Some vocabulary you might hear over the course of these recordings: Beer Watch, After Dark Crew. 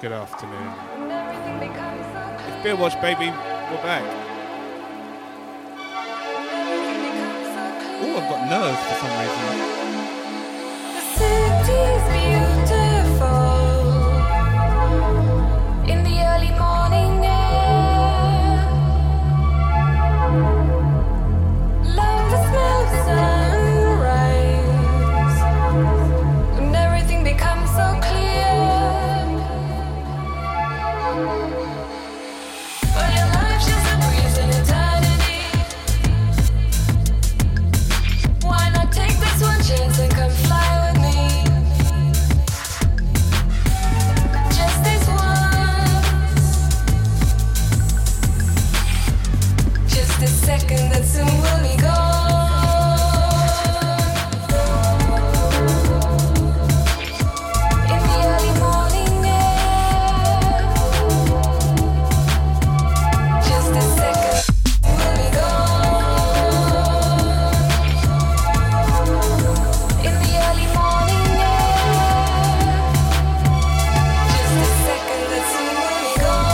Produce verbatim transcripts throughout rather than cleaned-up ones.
Good afternoon. It's Beer Watch, baby. We're back. Oh, I've got nerves for some reason. The city's beautiful in the early morning air. Love the smell of sunrise when everything becomes so clear. Second that soon will be gone. In the early morning air, just a second will be gone. In the early morning air, just a second that soon will be gone.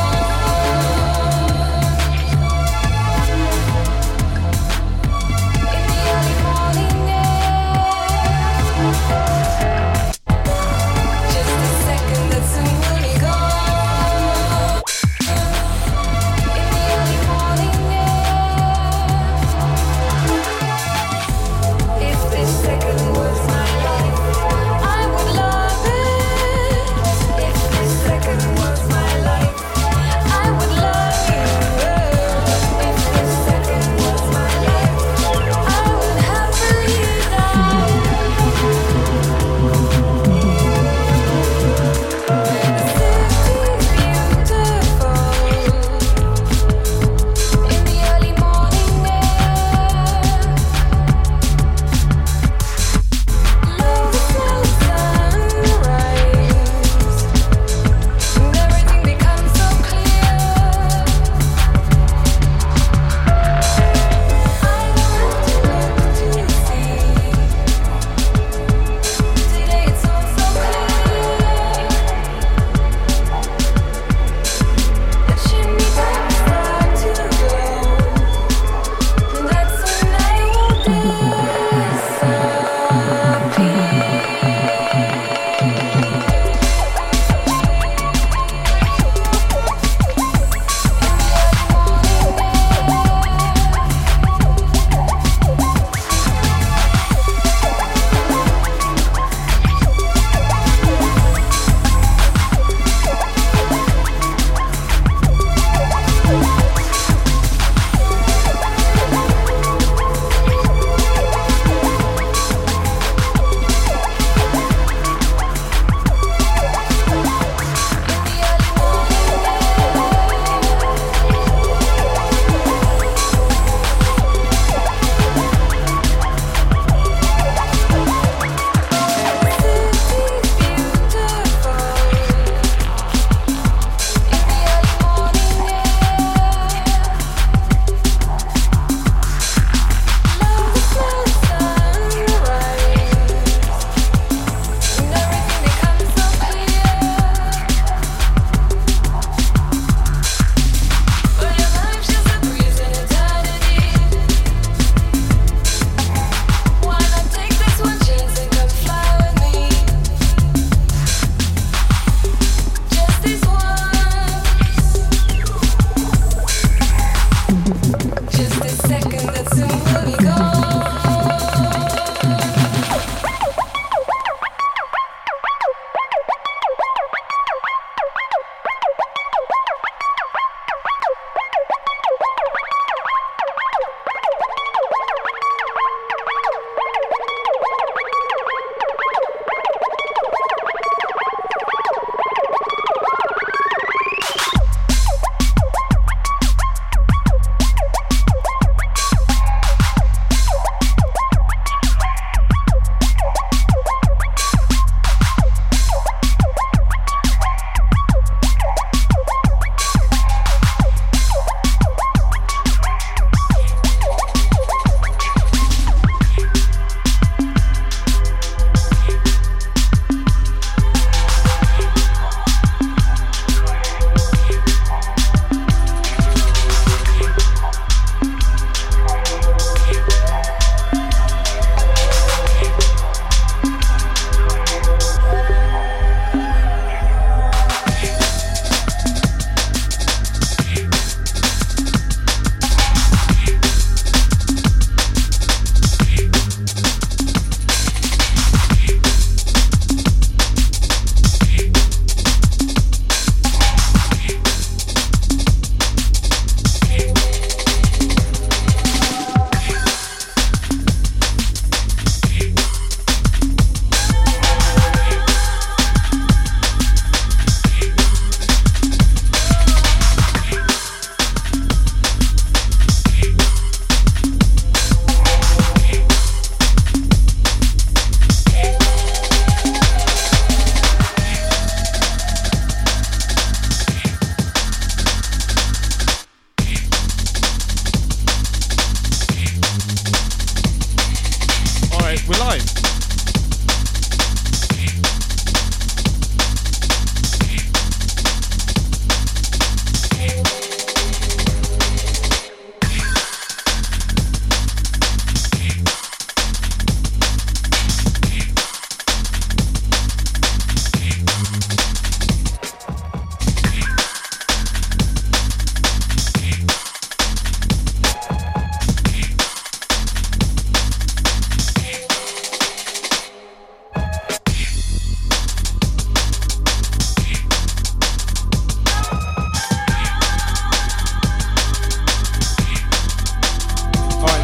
We're live.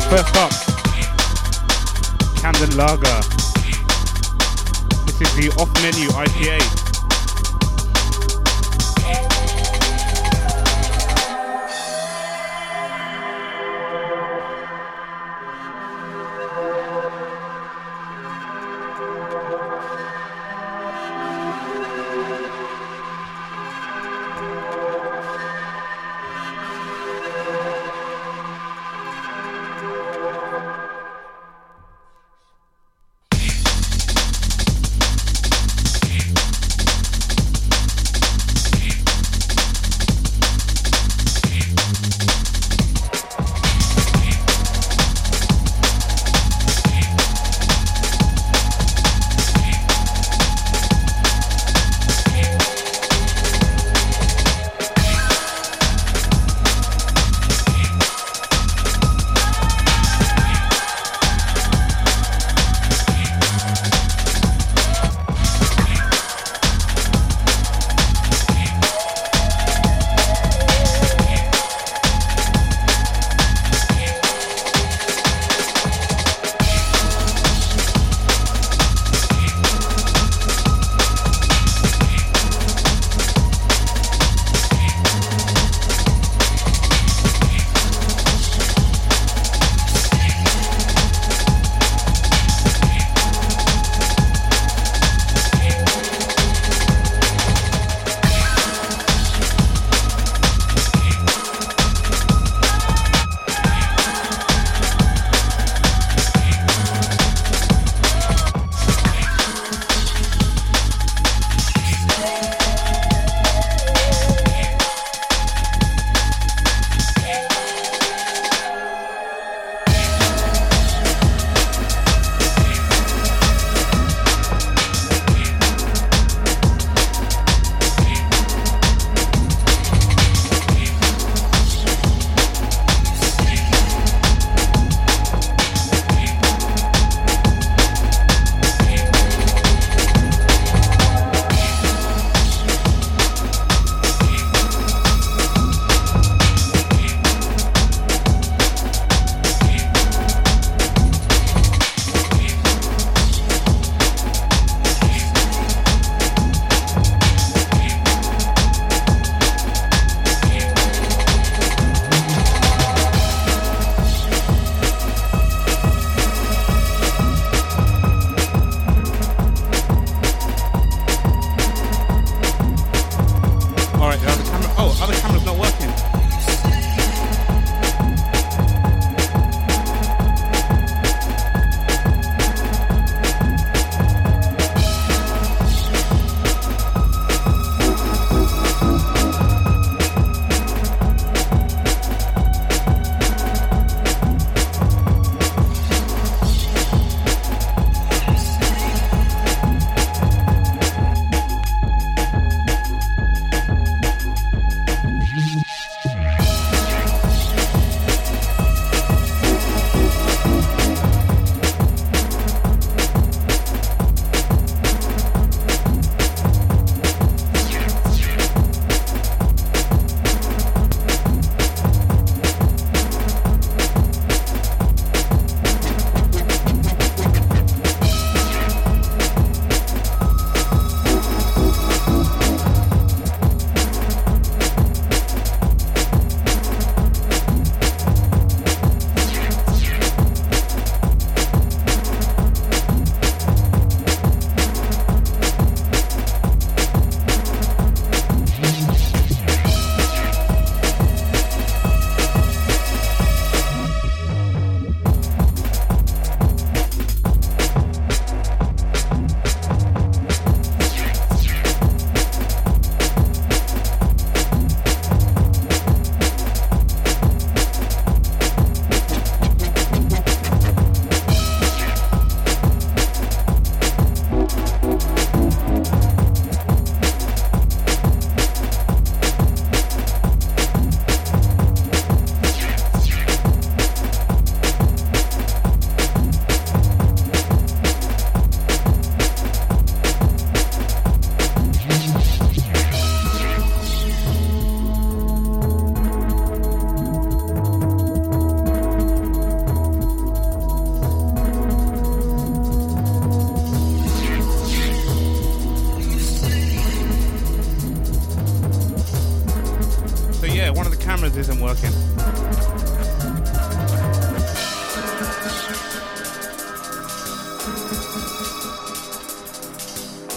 First up, Camden Lager. This is the off-menu I P A.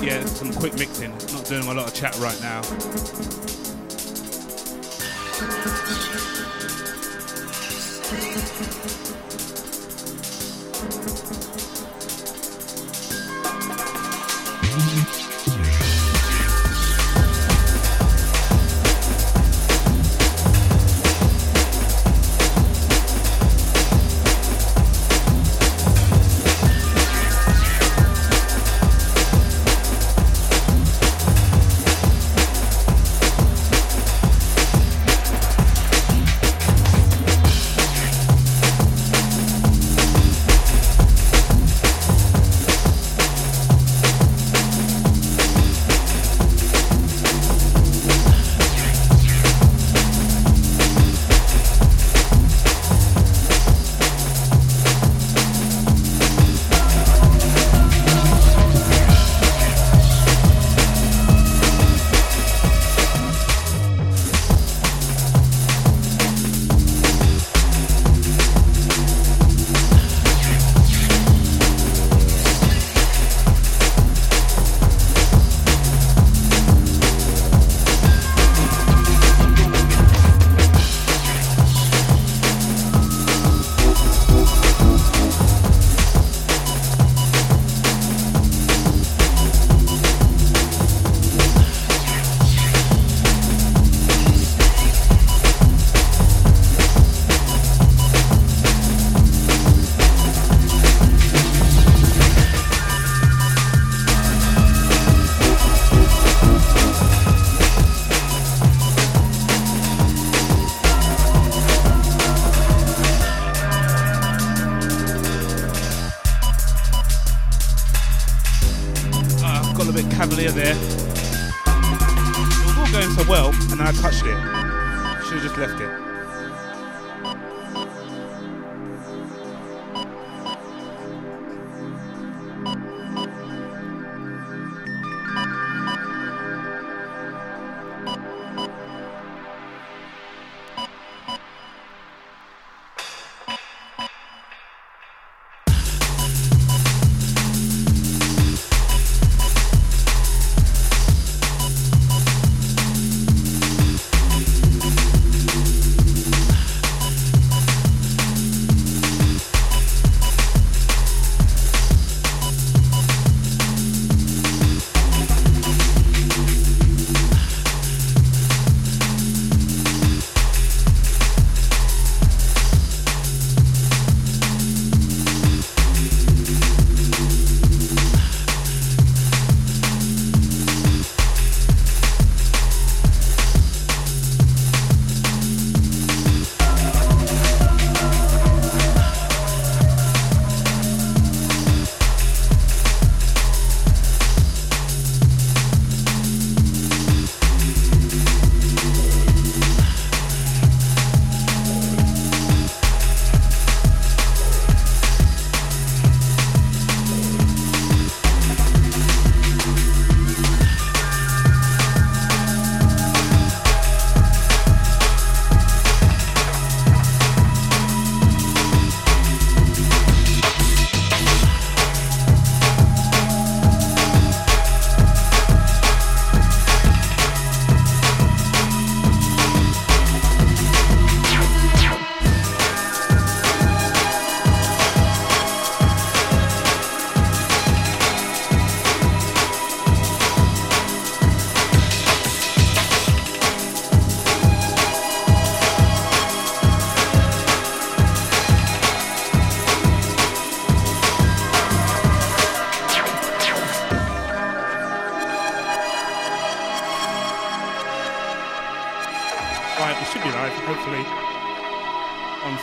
Yeah, some quick mixing. Not doing a lot of chat right now.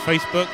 Facebook.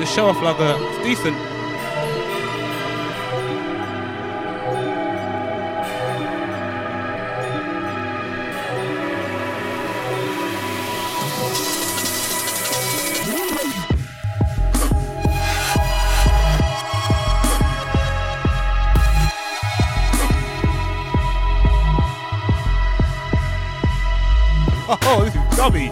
the shelf like a it's decent. Oh, this is gummy.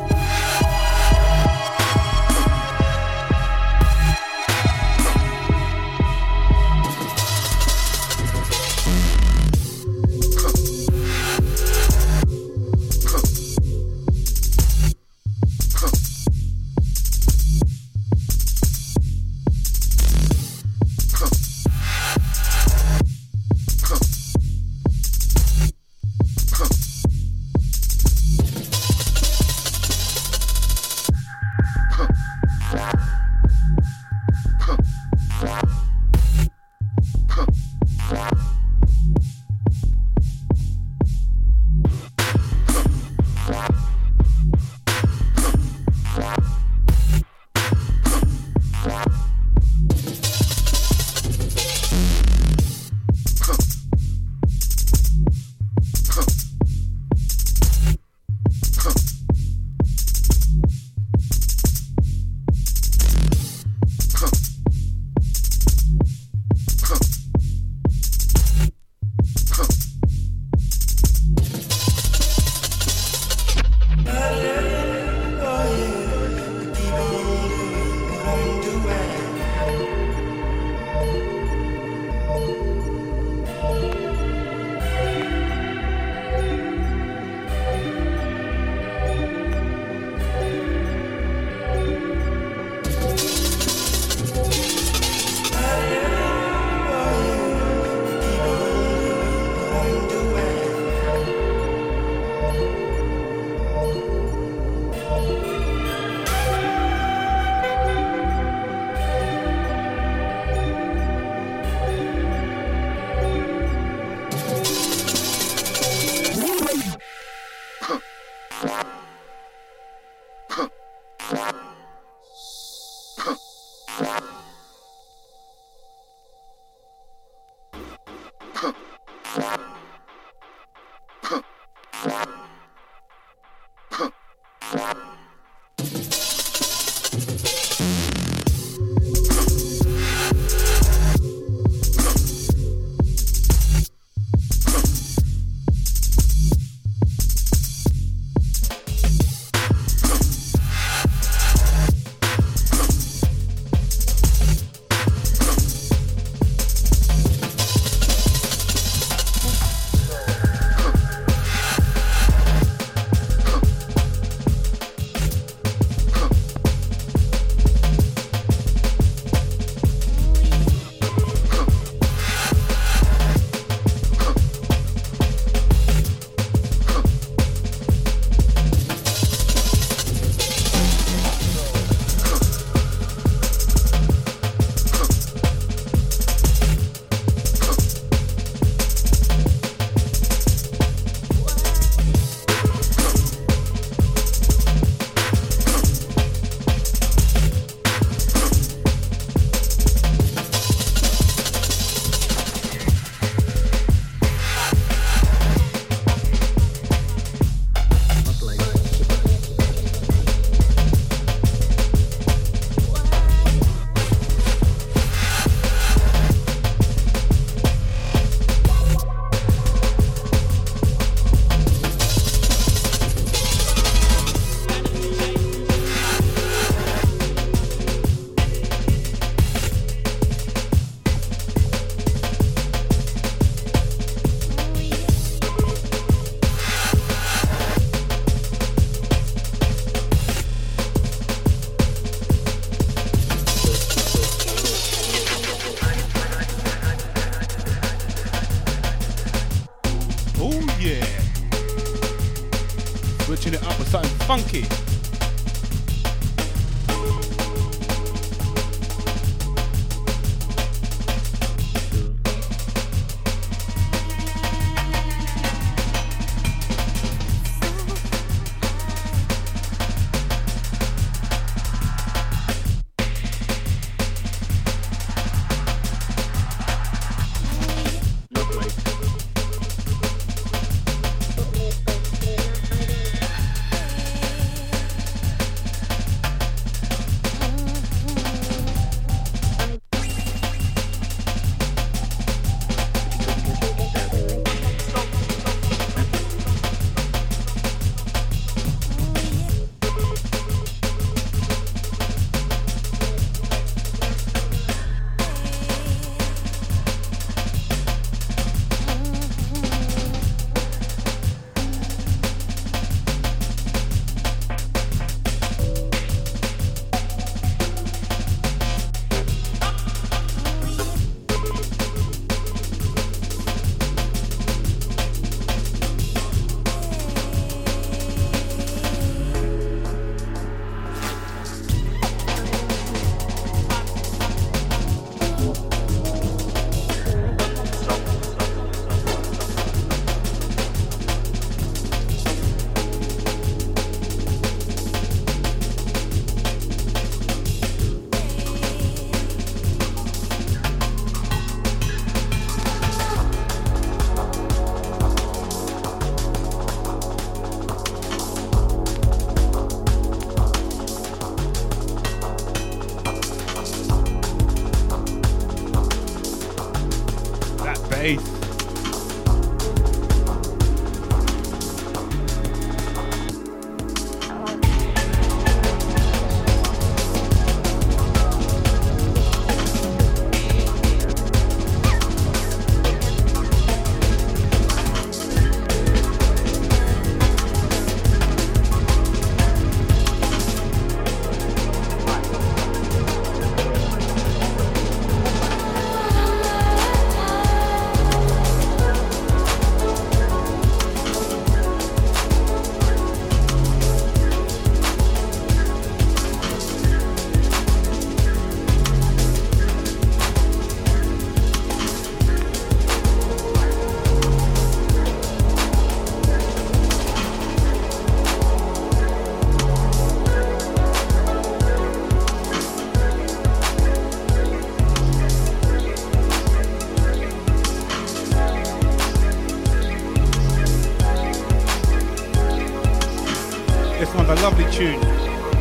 This one's a lovely tune.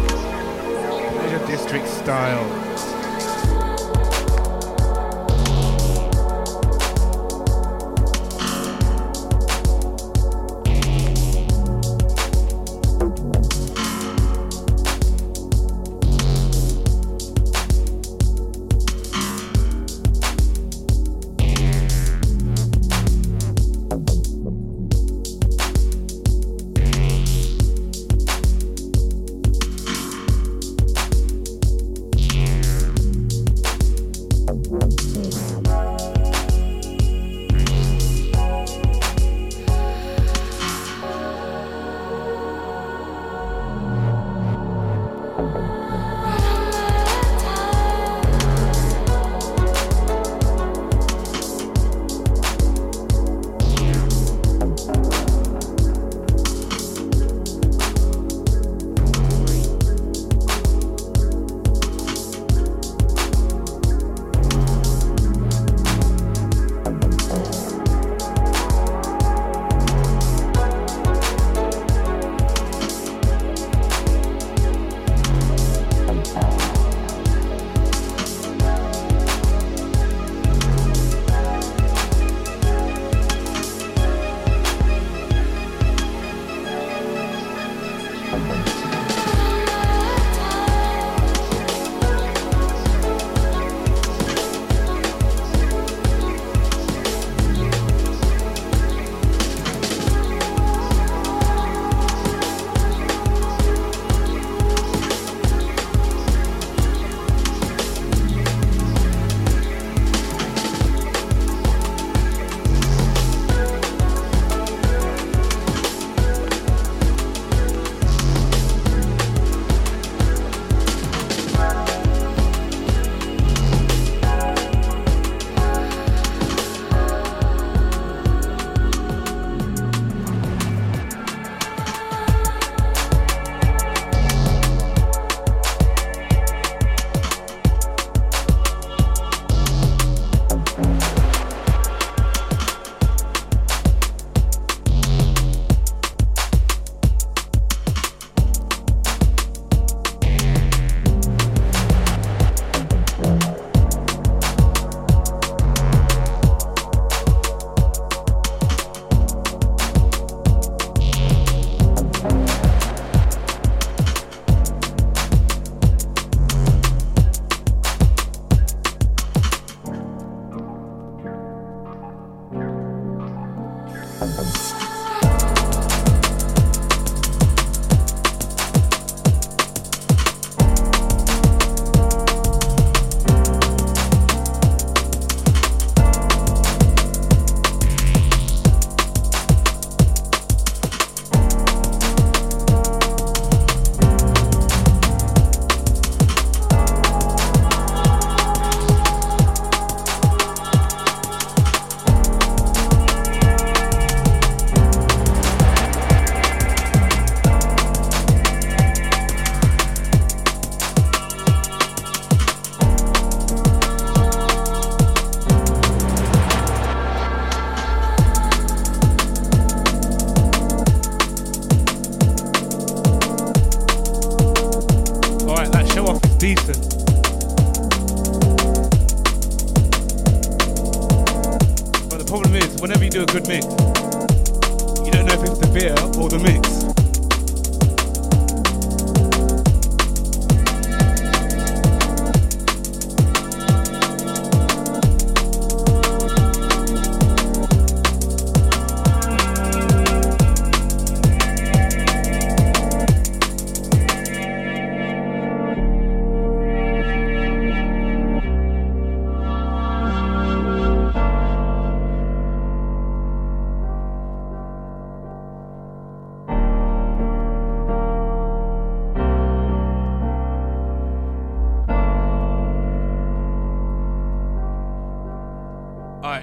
Pleasure District style.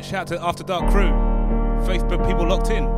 Shout out to After Dark Crew, Facebook people locked in.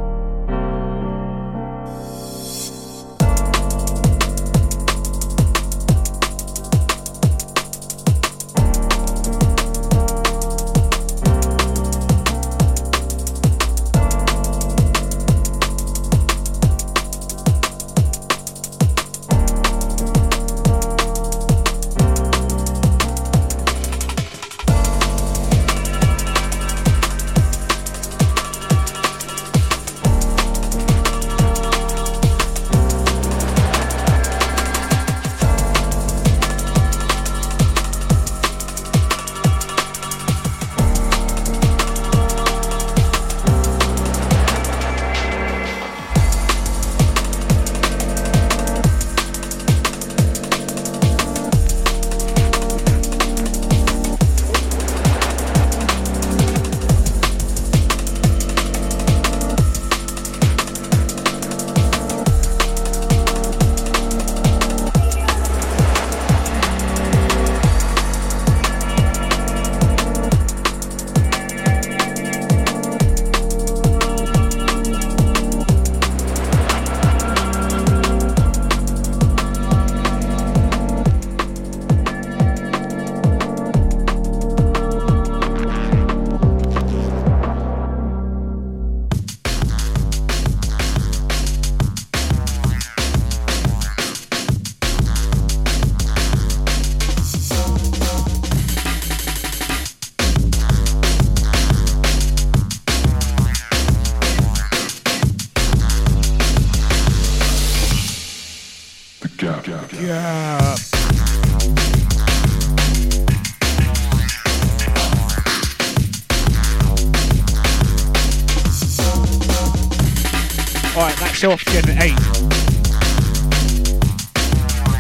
gap. Yeah. Alright, that show off getting an eight.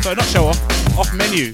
So not show off, off menu.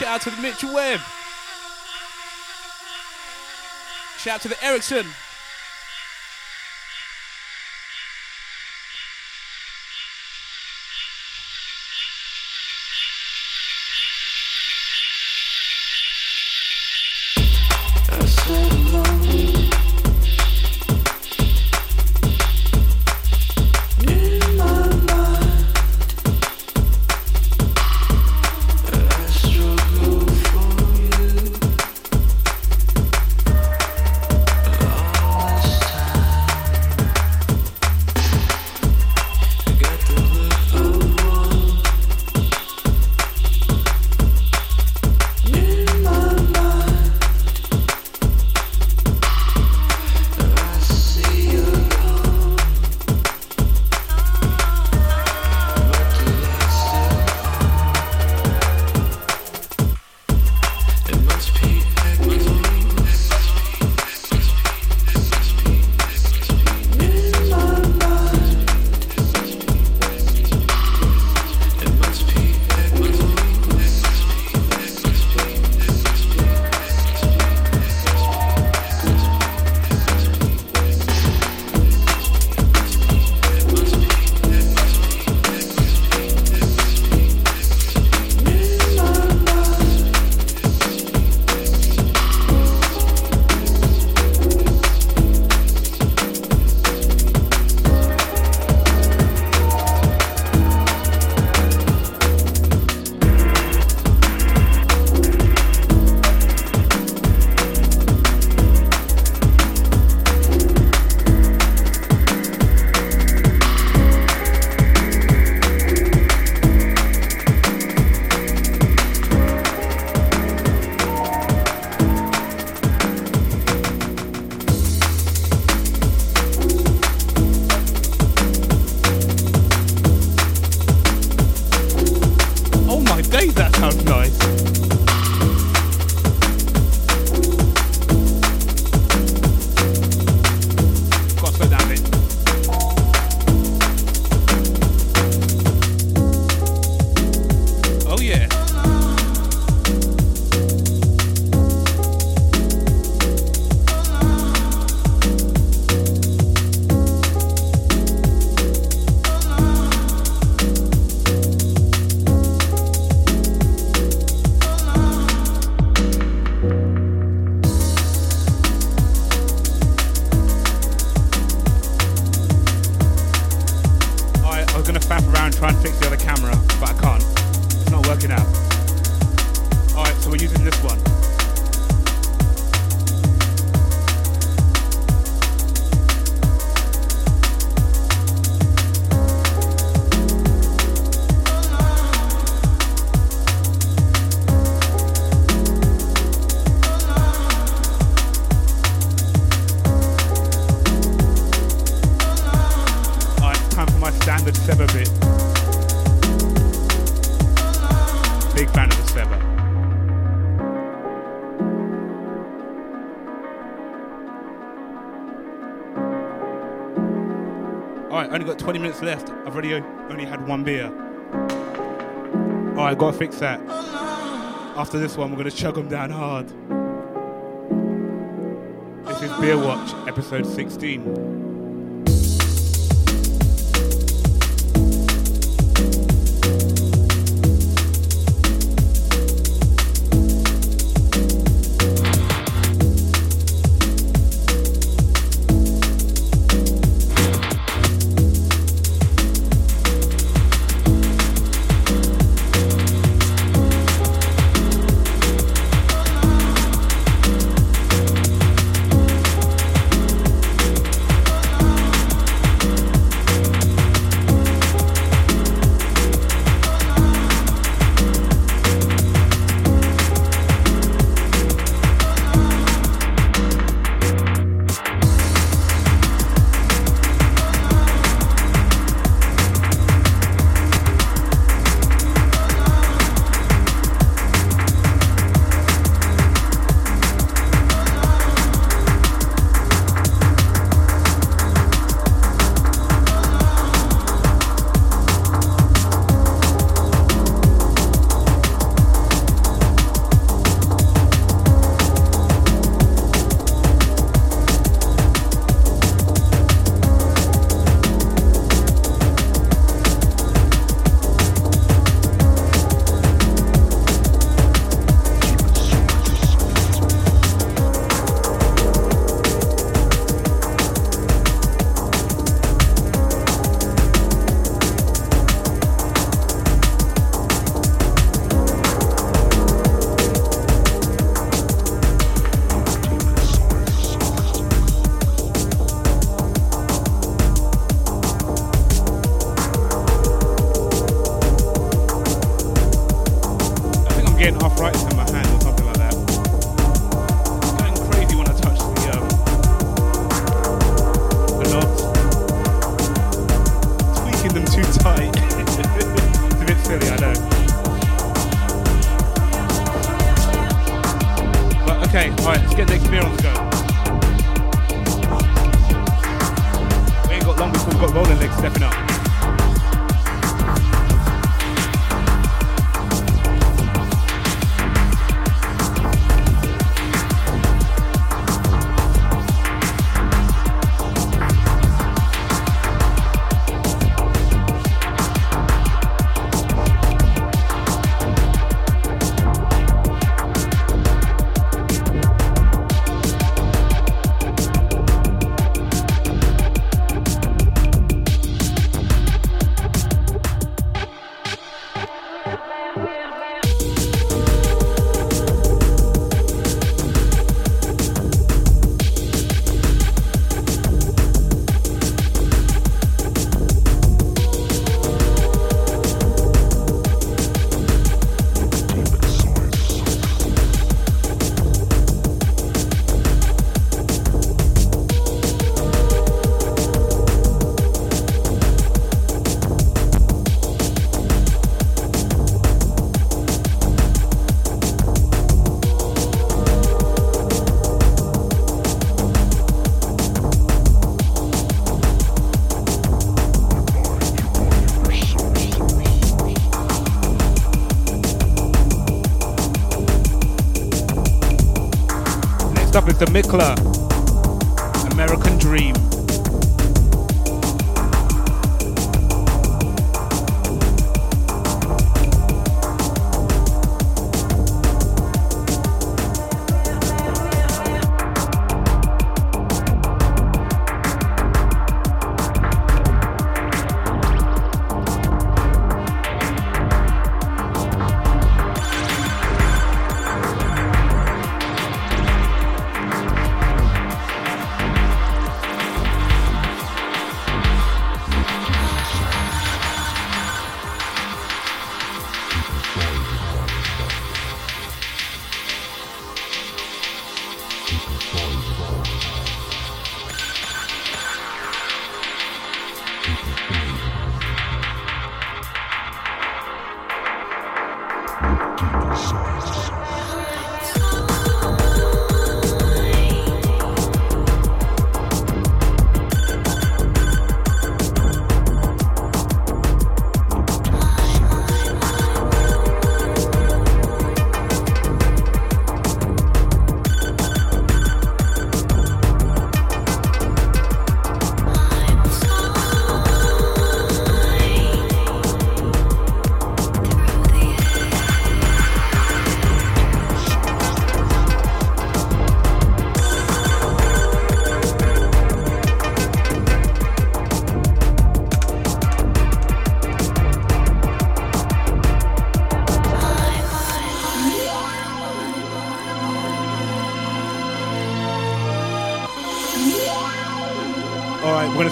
Shout out to the Mitchell Webb. Shout out to the Ericsson. going to fap around trying to fix the other camera, but I can't. It's not working out. Alright, so we're using this one. twenty minutes left. I've already only had one beer. Oh, I gotta fix that. After this one, we're gonna chug them down hard. This is Beer Watch, episode sixteen. The Mikla, American Dream.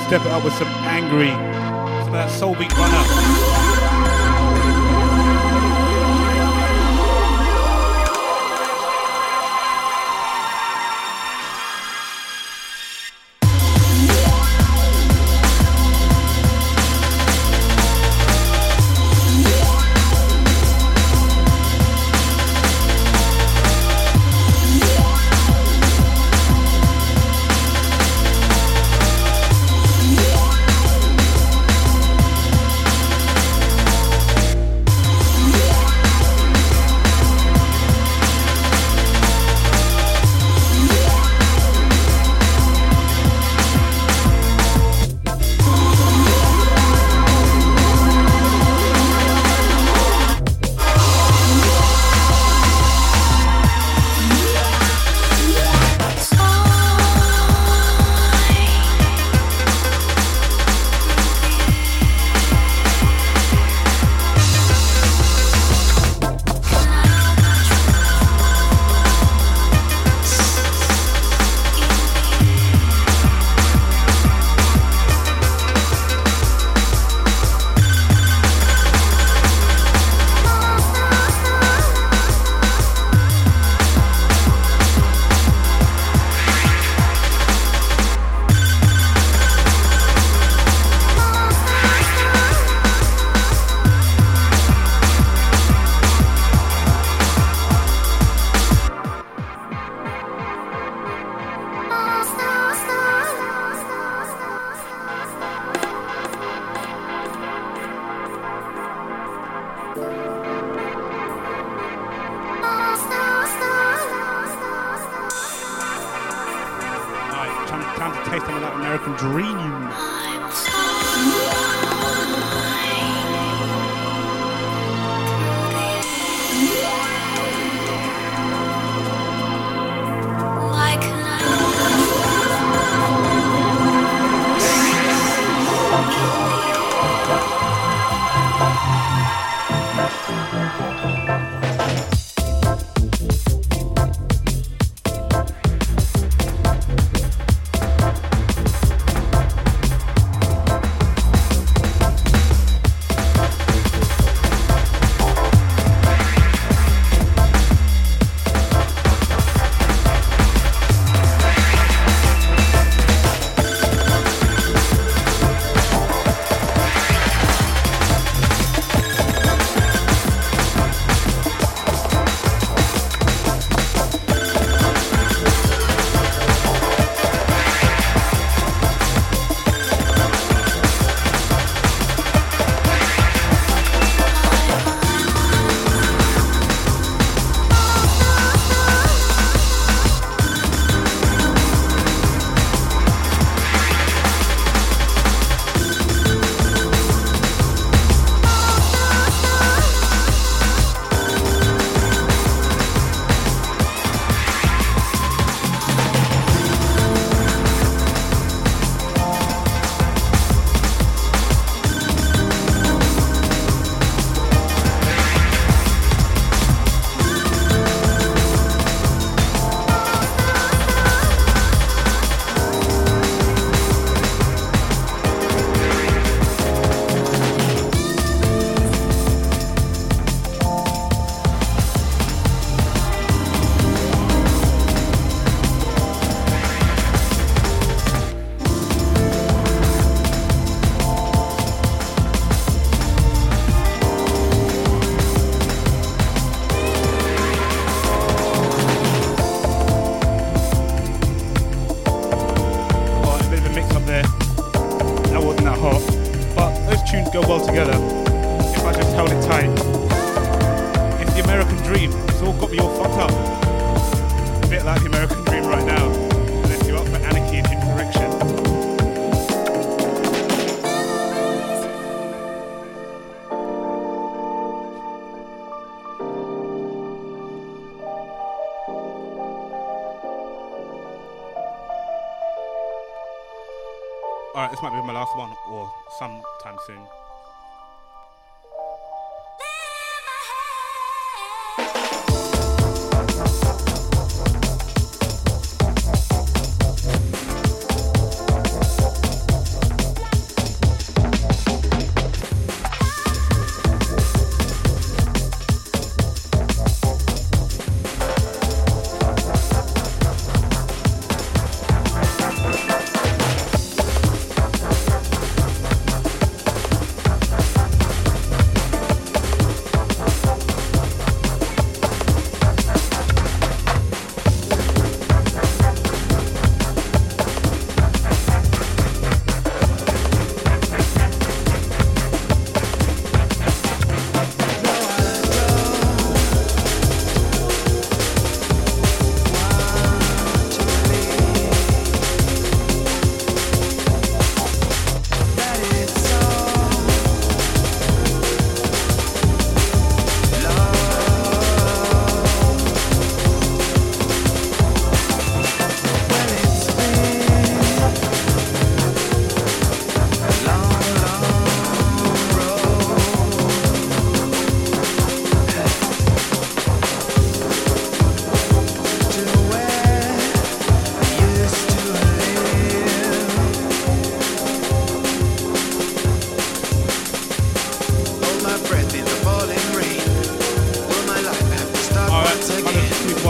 step it up with some angry, some of that soul beat runner.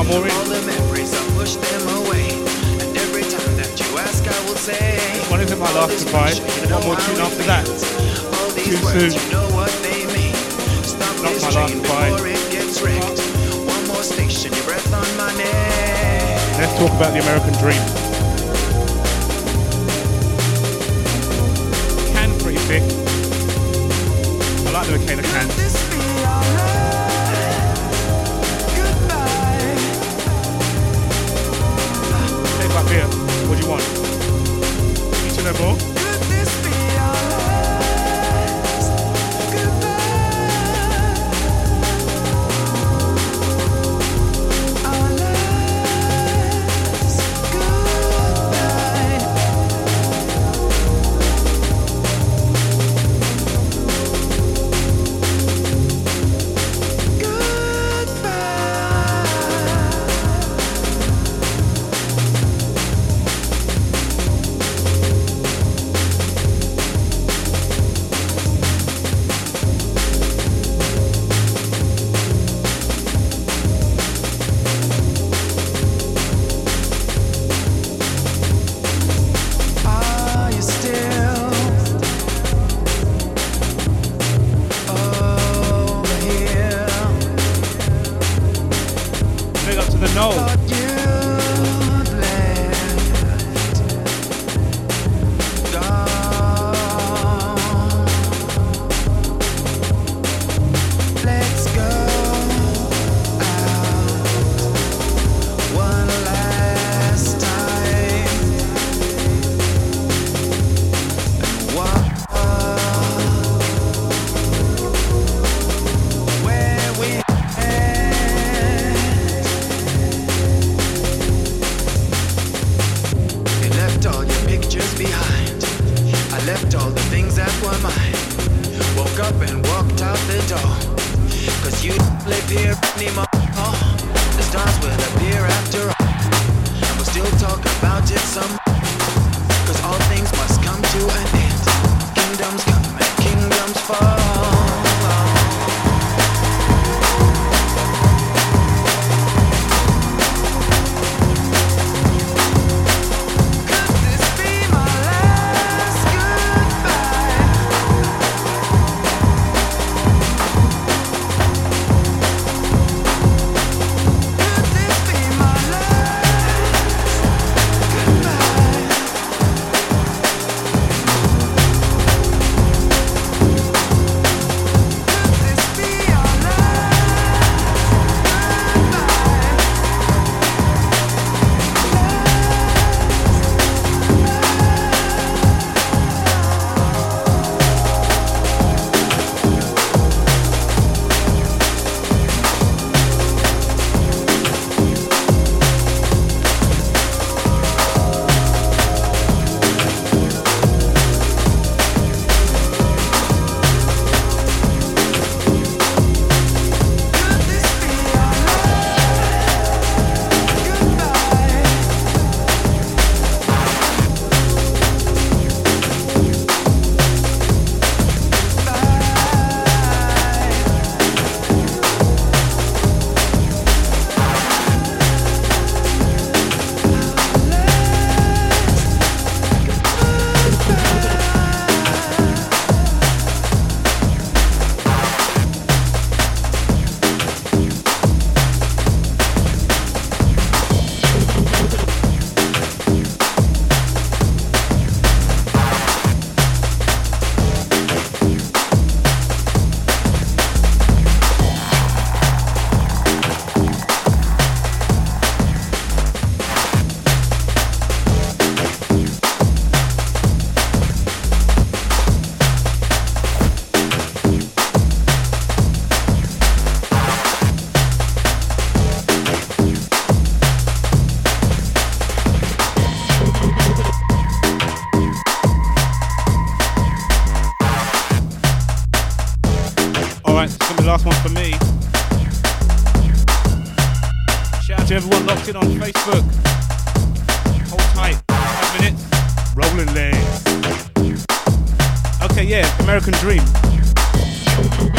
boring. All the memories, I push them away. And every time that you ask, I will say, one is in my last divide, and one more tune after that. Too soon. Not my last divide. One more station, your breath on my neck. Let's talk about the American dream. Can pretty thick. I like the Michaela can. Beer. What do you want? Each and every more? Could this be our last goodbye? Our last goodbye. Goodbye.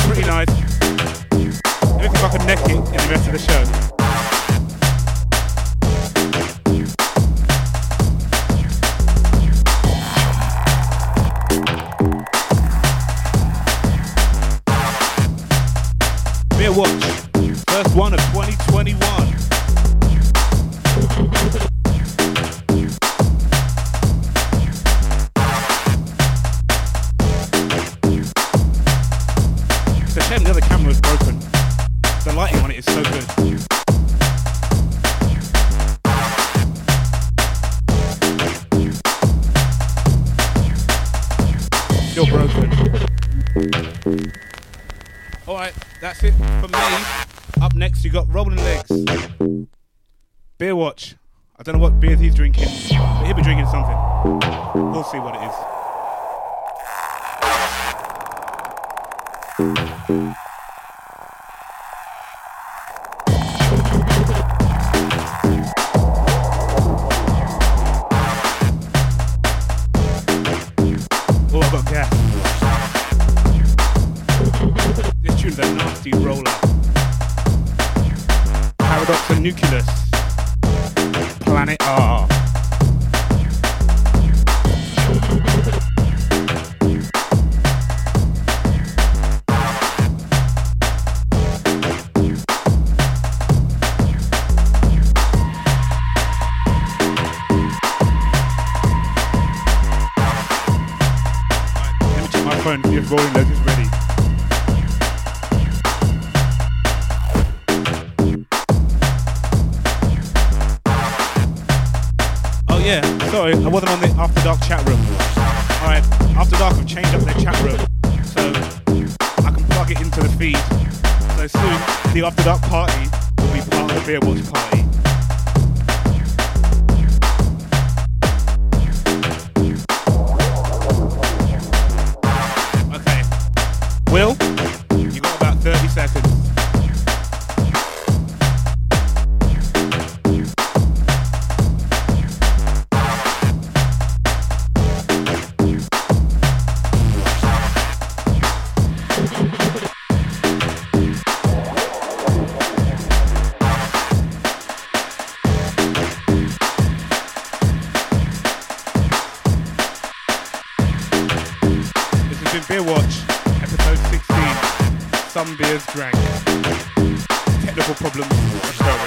Pretty nice. Let me see if I can neck it in the rest of the show. Beer Watch, first one of twenty twenty-one. That's it for me. Up next, you got Rolling Legs, Beer Watch. I don't know what beer he's drinking, but he'll be drinking something. We'll see what it is. Nucleus, Planet R. Right, let me check my phone, get rolling, those is ready. Yeah, sorry, I wasn't on the After Dark chat room. Alright, After Dark have changed up their chat room, so I can plug it into the feed. So soon, the After Dark party will be part of the Beer Watch party. Okay, Will, you got about thirty seconds. Beers drank. Technical problems.